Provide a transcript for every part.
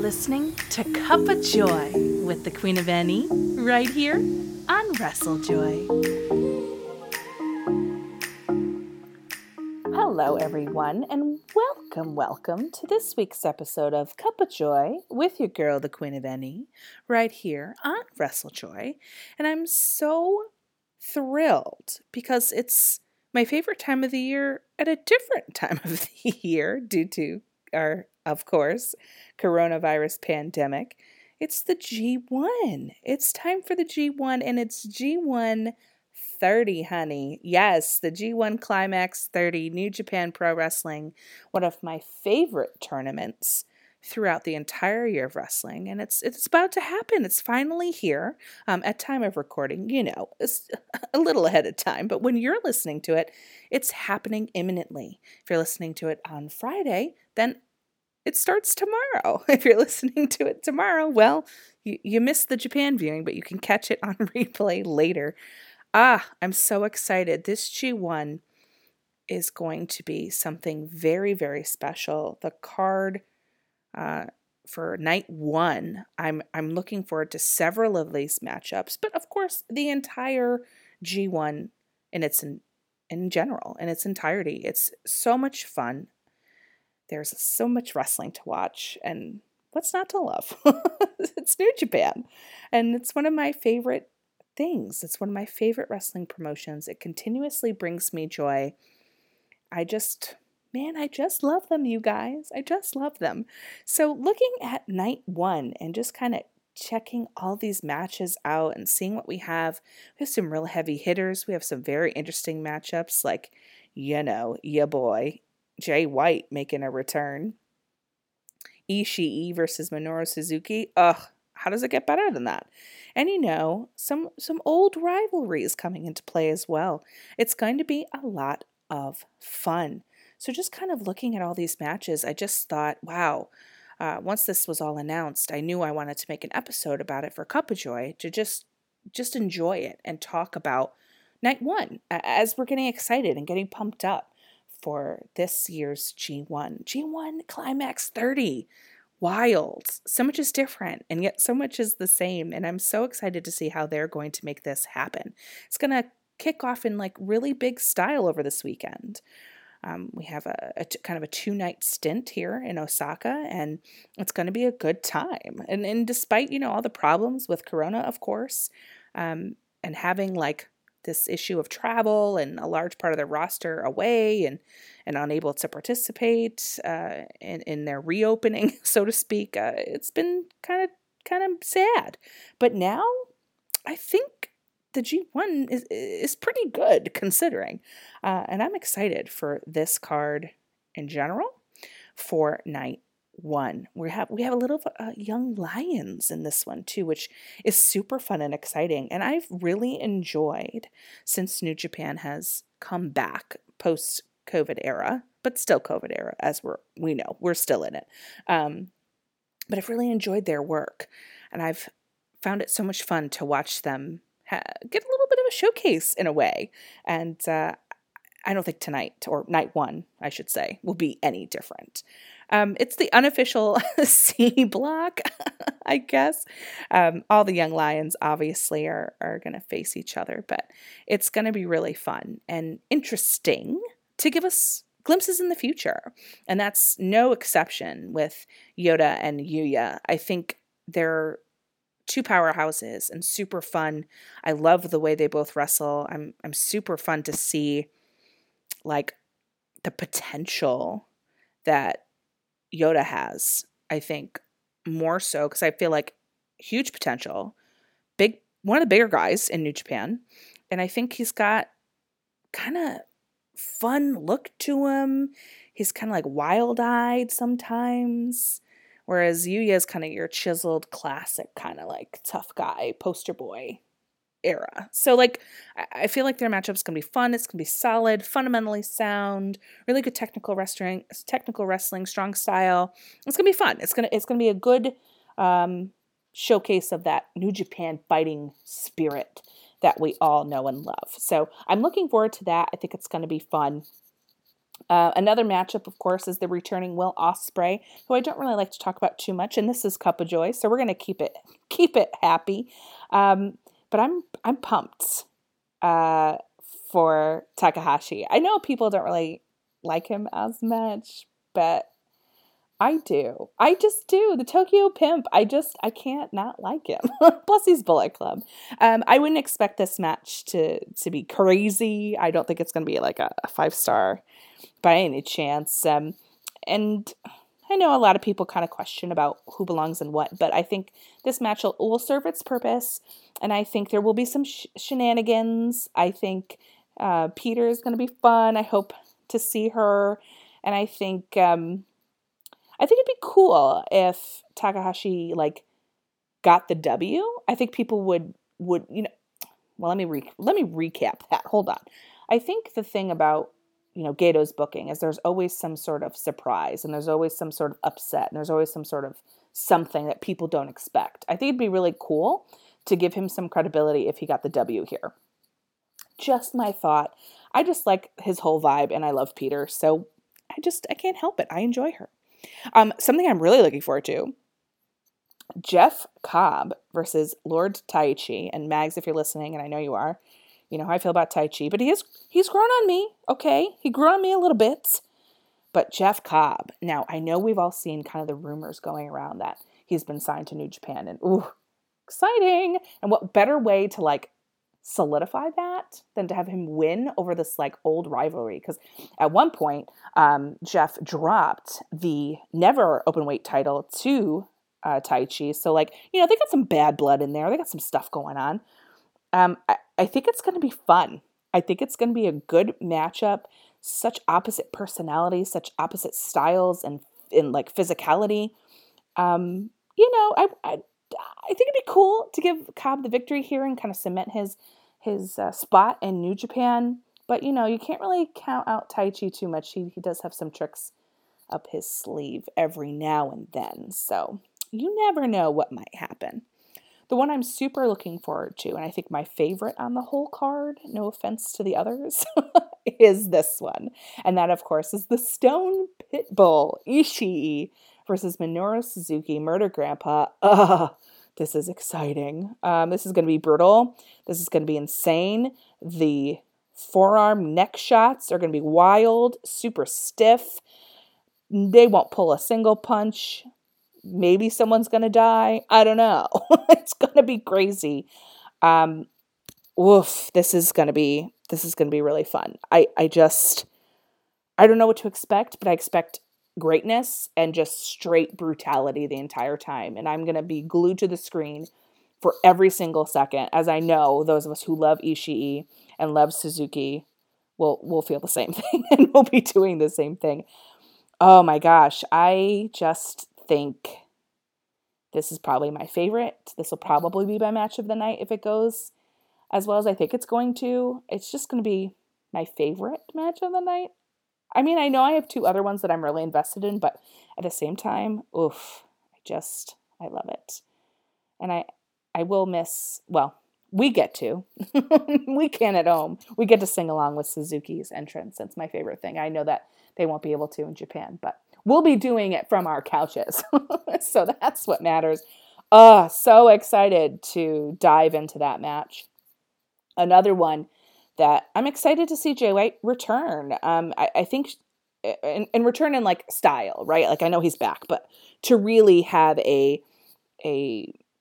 listening to Cup of Joy with the Queen of NE right here on WrestleJoy. Hello, everyone, and welcome to this week's episode of Cup of Joy with your girl, the Queen of NE, right here on WrestleJoy. And I'm so thrilled because it's my favorite time of the year at a different time of the year due to our, of course, coronavirus pandemic. It's the G1. It's time for the G1, and it's G1 30, honey. Yes, the G1 Climax 30, New Japan Pro Wrestling, one of my favorite tournaments throughout the entire year of wrestling, and it's about to happen. It's finally here at time of recording, you know, it's a little ahead of time, but when you're listening to it, it's happening imminently. If you're listening to it on Friday, then it starts tomorrow. If you're listening to it tomorrow, well, you missed the Japan viewing, but you can catch it on replay later. I'm so excited. This G1 is going to be something very, very special. The card for night one, I'm looking forward to several of these matchups, but of course the entire G1 in its entirety. It's so much fun. There's so much wrestling to watch, and what's not to love? It's New Japan, and it's one of my favorite things. It's one of my favorite wrestling promotions. It continuously brings me joy. I just love them, you guys. I just love them. So looking at night one and just kind of checking all these matches out and seeing what we have. We have some real heavy hitters. We have some very interesting matchups like, you know, your boy, Jay White making a return. Ishii versus Minoru Suzuki. Ugh, how does it get better than that? And you know, some old rivalries coming into play as well. It's going to be a lot of fun. So just kind of looking at all these matches, I just thought, wow, once this was all announced, I knew I wanted to make an episode about it for Cup of Joy to just enjoy it and talk about night one as we're getting excited and getting pumped up for this year's G1. G1 Climax 30. Wild. So much is different, and yet so much is the same. And I'm so excited to see how they're going to make this happen. It's going to kick off in like really big style over this weekend. We have a kind of a 2-night stint here in Osaka, and it's going to be a good time. And despite, you know, all the problems with Corona, of course, and having like this issue of travel and a large part of their roster away and unable to participate in their reopening, so to speak, it's been kind of sad. But now I think the G1 is pretty good considering. And I'm excited for this card in general for night one. We have a little Young Lions in this one too, which is super fun and exciting. And I've really enjoyed since New Japan has come back post-COVID era, but still COVID era, as we know, we're still in it. But I've really enjoyed their work, and I've found it so much fun to watch them get a little bit of a showcase in a way. And I don't think tonight, or night one, I should say, will be any different. It's the unofficial C block, I guess. All the Young Lions obviously are going to face each other, but it's going to be really fun and interesting to give us glimpses in the future. And that's no exception with Yoda and Yuya. I think they're two powerhouses and super fun. I love the way they both wrestle. I'm super fun to see like the potential that Yoda has, I think, more so because I feel like huge potential. One of the bigger guys in New Japan. And I think he's got kind of fun look to him. He's kind of like wild-eyed sometimes. Whereas Yuya is kind of your chiseled, classic kind of like tough guy, poster boy era. So like, I feel like their matchup's going to be fun. It's going to be solid, fundamentally sound, really good technical wrestling, strong style. It's going to be fun. It's going to be a good showcase of that New Japan fighting spirit that we all know and love. So I'm looking forward to that. I think it's going to be fun. Another matchup, of course, is the returning Will Ospreay, who I don't really like to talk about too much, and this is Cup of Joy, so we're going to keep it happy. But I'm pumped for Takahashi. I know people don't really like him as much, but I do. I just do. The Tokyo Pimp. I can't not like him. Plus he's Bullet Club. I wouldn't expect this match to be crazy. I don't think it's going to be like a 5-star by any chance. And I know a lot of people kind of question about who belongs in what, but I think this match will serve its purpose. And I think there will be some shenanigans. I think Peter is going to be fun. I hope to see her. And I think it'd be cool if Takahashi got the W. I think people would let me recap that. Hold on. I think the thing about Gedo's booking is there's always some sort of surprise and there's always some sort of upset and there's always some sort of something that people don't expect. I think it'd be really cool to give him some credibility if he got the W here. Just my thought. I just like his whole vibe and I love Peter, so I can't help it. I enjoy her. Something I'm really looking forward to, Jeff Cobb versus Lord Taichi. And Mags, if you're listening, and I know you are, you know how I feel about Taichi, but he's grown on me, okay? He grew on me a little bit, but Jeff Cobb. Now, I know we've all seen kind of the rumors going around that he's been signed to New Japan, and ooh, exciting. And what better way to solidify that than to have him win over this old rivalry, because at one point Jeff dropped the never openweight title to Taichi, so they got some bad blood in there, they got some stuff going on. I think it's going to be fun. I think it's going to be a good matchup. Such opposite personalities, such opposite styles, and in physicality. I think it'd be cool to give Cobb the victory here and kind of cement his spot in New Japan. But, you can't really count out Taichi too much. He does have some tricks up his sleeve every now and then. So you never know what might happen. The one I'm super looking forward to, and I think my favorite on the whole card, no offense to the others, is this one. And that, of course, is the Stone Pitbull, Ishii, versus Minoru Suzuki, Murder Grandpa. This is exciting. This is going to be brutal. This is going to be insane. The forearm neck shots are going to be wild, super stiff. They won't pull a single punch. Maybe someone's going to die. I don't know. It's going to be crazy. This is going to be really fun. I don't know what to expect, but I expect greatness and just straight brutality the entire time. And I'm going to be glued to the screen for every single second, as I know those of us who love Ishii and love Suzuki will feel the same thing and will be doing the same thing. Oh my gosh. I just think this is probably my favorite. This will probably be my match of the night if it goes as well as I think it's going to. It's just going to be my favorite match of the night. I mean, I know I have two other ones that I'm really invested in, but at the same time, I love it. And I will miss, we get to. We can at home. We get to sing along with Suzuki's entrance. That's my favorite thing. I know that they won't be able to in Japan, but we'll be doing it from our couches. So that's what matters. So excited to dive into that match. Another one that I'm excited to see Jay White return. I think and return in style, right? I know he's back, but to really have a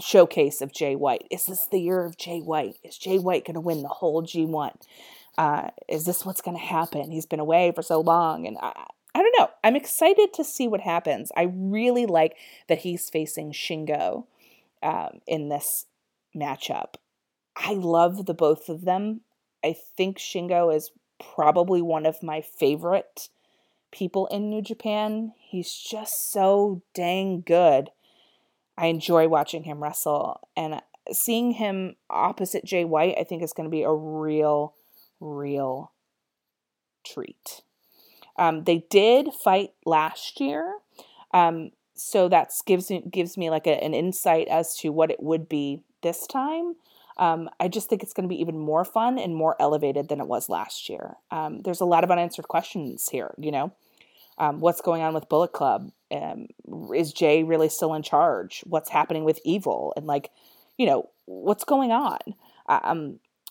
showcase of Jay White. Is this the year of Jay White? Is Jay White going to win the whole G1? Is this what's going to happen? He's been away for so long, and I don't know. I'm excited to see what happens. I really like that he's facing Shingo in this matchup. I love the both of them. I think Shingo is probably one of my favorite people in New Japan. He's just so dang good. I enjoy watching him wrestle. And seeing him opposite Jay White, I think is going to be a real, real treat. They did fight last year. So that gives me an insight as to what it would be this time. I just think it's going to be even more fun and more elevated than it was last year. There's a lot of unanswered questions here, you know. What's going on with Bullet Club? Is Jay really still in charge? What's happening with Evil? And like, you know, what's going on?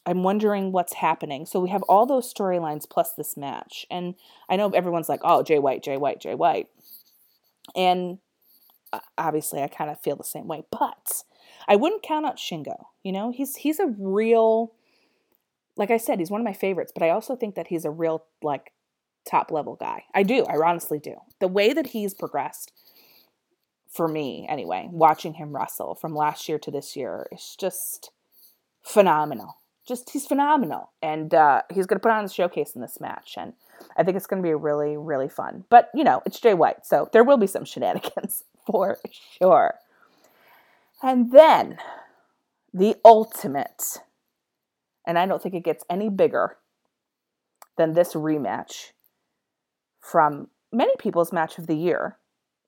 I'm wondering what's happening. So we have all those storylines plus this match. And I know everyone's like, oh, Jay White, Jay White, Jay White. And obviously I kind of feel the same way. But I wouldn't count out Shingo. You know, he's a real, like I said, he's one of my favorites. But I also think that he's a real, like, top level guy. I do. I honestly do. The way that he's progressed, for me anyway, watching him wrestle from last year to this year, is just phenomenal. He's phenomenal. And he's going to put on a showcase in this match. And I think it's going to be really, really fun. But, you know, it's Jay White. So there will be some shenanigans for sure. And then the ultimate, and I don't think it gets any bigger than this rematch from many people's match of the year,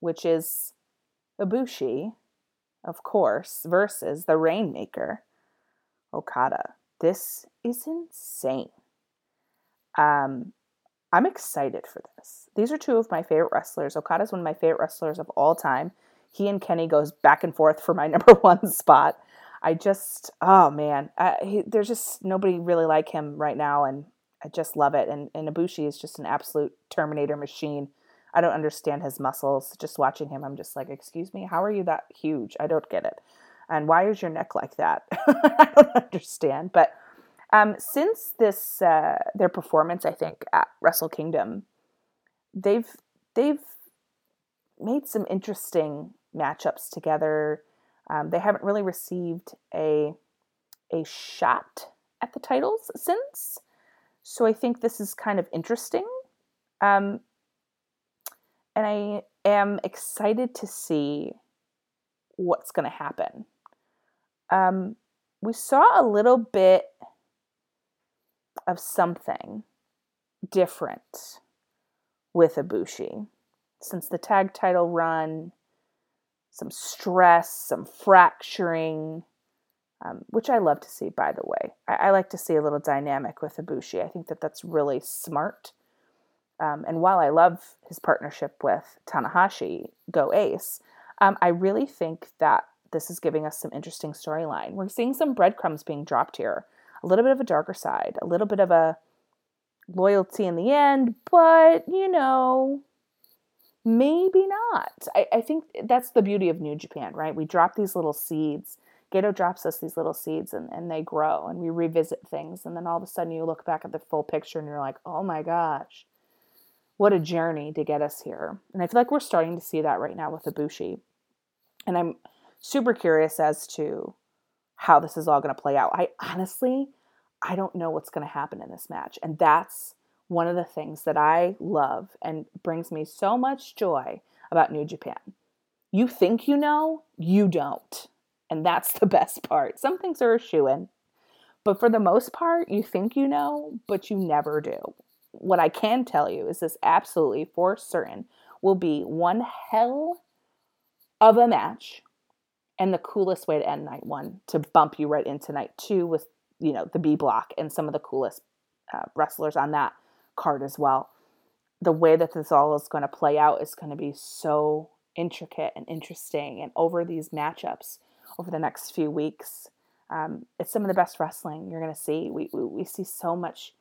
which is Ibushi, of course, versus the Rainmaker, Okada. This is insane. I'm excited for this. These are two of my favorite wrestlers. Okada's one of my favorite wrestlers of all time. He and Kenny goes back and forth for my #1 spot. I just, oh man, there's just nobody really like him right now, and I just love it. And Ibushi is just an absolute Terminator machine. I don't understand his muscles. Just watching him, I'm just like, excuse me, how are you that huge? I don't get it. And why is your neck like that? I don't understand. But since this their performance, I think, at Wrestle Kingdom, they've made some interesting matchups together. They haven't really received a shot at the titles since. So I think this is kind of interesting. And I am excited to see what's going to happen. We saw a little bit of something different with Ibushi. Since the tag title run, some stress, some fracturing, which I love to see, by the way. I like to see a little dynamic with Ibushi. I think that that's really smart. And while I love his partnership with Tanahashi, Go Ace, I really think that this is giving us some interesting storyline. We're seeing some breadcrumbs being dropped here. A little bit of a darker side, a little bit of a loyalty in the end, but, you know, maybe not. I think that's the beauty of New Japan, right? We drop these little seeds. Gedo drops us these little seeds and they grow and we revisit things. And then all of a sudden you look back at the full picture and you're like, oh my gosh, what a journey to get us here. And I feel like we're starting to see that right now with Ibushi. And I'm super curious as to how this is all going to play out. I honestly don't know what's going to happen in this match. And that's one of the things that I love and brings me so much joy about New Japan. You think you know, you don't. And that's the best part. Some things are a shoo-in, but for the most part, you think you know, but you never do. What I can tell you is this absolutely for certain will be one hell of a match and the coolest way to end night one, to bump you right into night two with, you know, the B block and some of the coolest wrestlers on that card as well. The way that this all is going to play out is going to be so intricate and interesting. And over these matchups, over the next few weeks, it's some of the best wrestling you're going to see. We see so much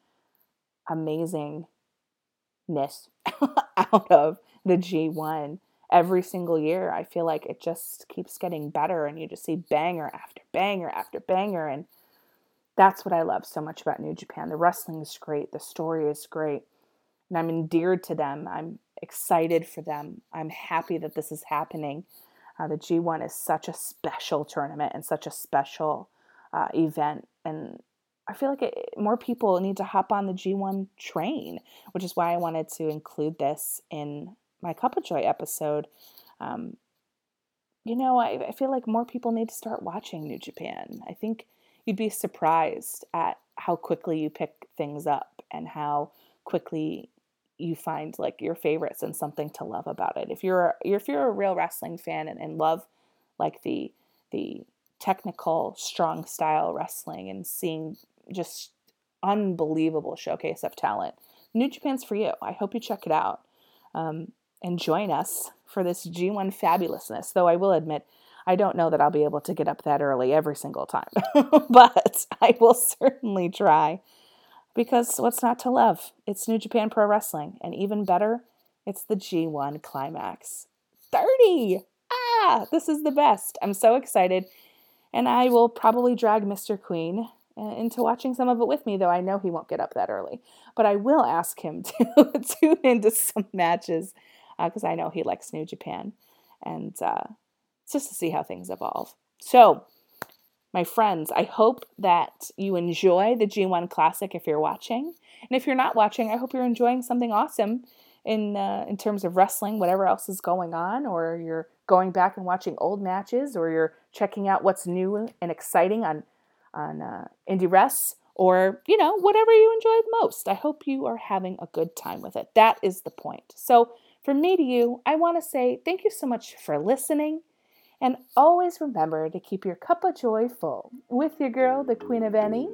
amazingness out of the G1 every single year. I feel like it just keeps getting better, and you just see banger after banger after banger. And that's what I love so much about New Japan. The wrestling is great. The story is great. And I'm endeared to them. I'm excited for them. I'm happy that this is happening. The G1 is such a special tournament and such a special event. And I feel like more people need to hop on the G1 train, which is why I wanted to include this in my Cup of Joy episode. You know, I feel like more people need to start watching New Japan. I think you'd be surprised at how quickly you pick things up and how quickly you find like your favorites and something to love about it. If you're a real wrestling fan and love like the technical, strong style wrestling and seeing just unbelievable showcase of talent. New Japan's for you. I hope you check it out and join us for this G1 fabulousness, though I will admit I don't know that I'll be able to get up that early every single time, but I will certainly try, because what's not to love? It's New Japan Pro Wrestling, and even better, it's the G1 Climax 30. This is the best. I'm so excited, and I will probably drag Mr. Queen into watching some of it with me, though I know he won't get up that early, but I will ask him to tune into some matches because I know he likes New Japan, and just to see how things evolve. So, my friends, I hope that you enjoy the G1 Classic if you're watching, and if you're not watching, I hope you're enjoying something awesome in terms of wrestling, whatever else is going on, or you're going back and watching old matches, or you're checking out what's new and exciting on Indie Res, or, you know, whatever you enjoyed most. I hope you are having a good time with it. That is the point. So from me to you, I want to say thank you so much for listening, and always remember to keep your cup of joy full with your girl, the Queen of Any,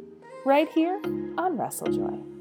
right here on WrestleJoy.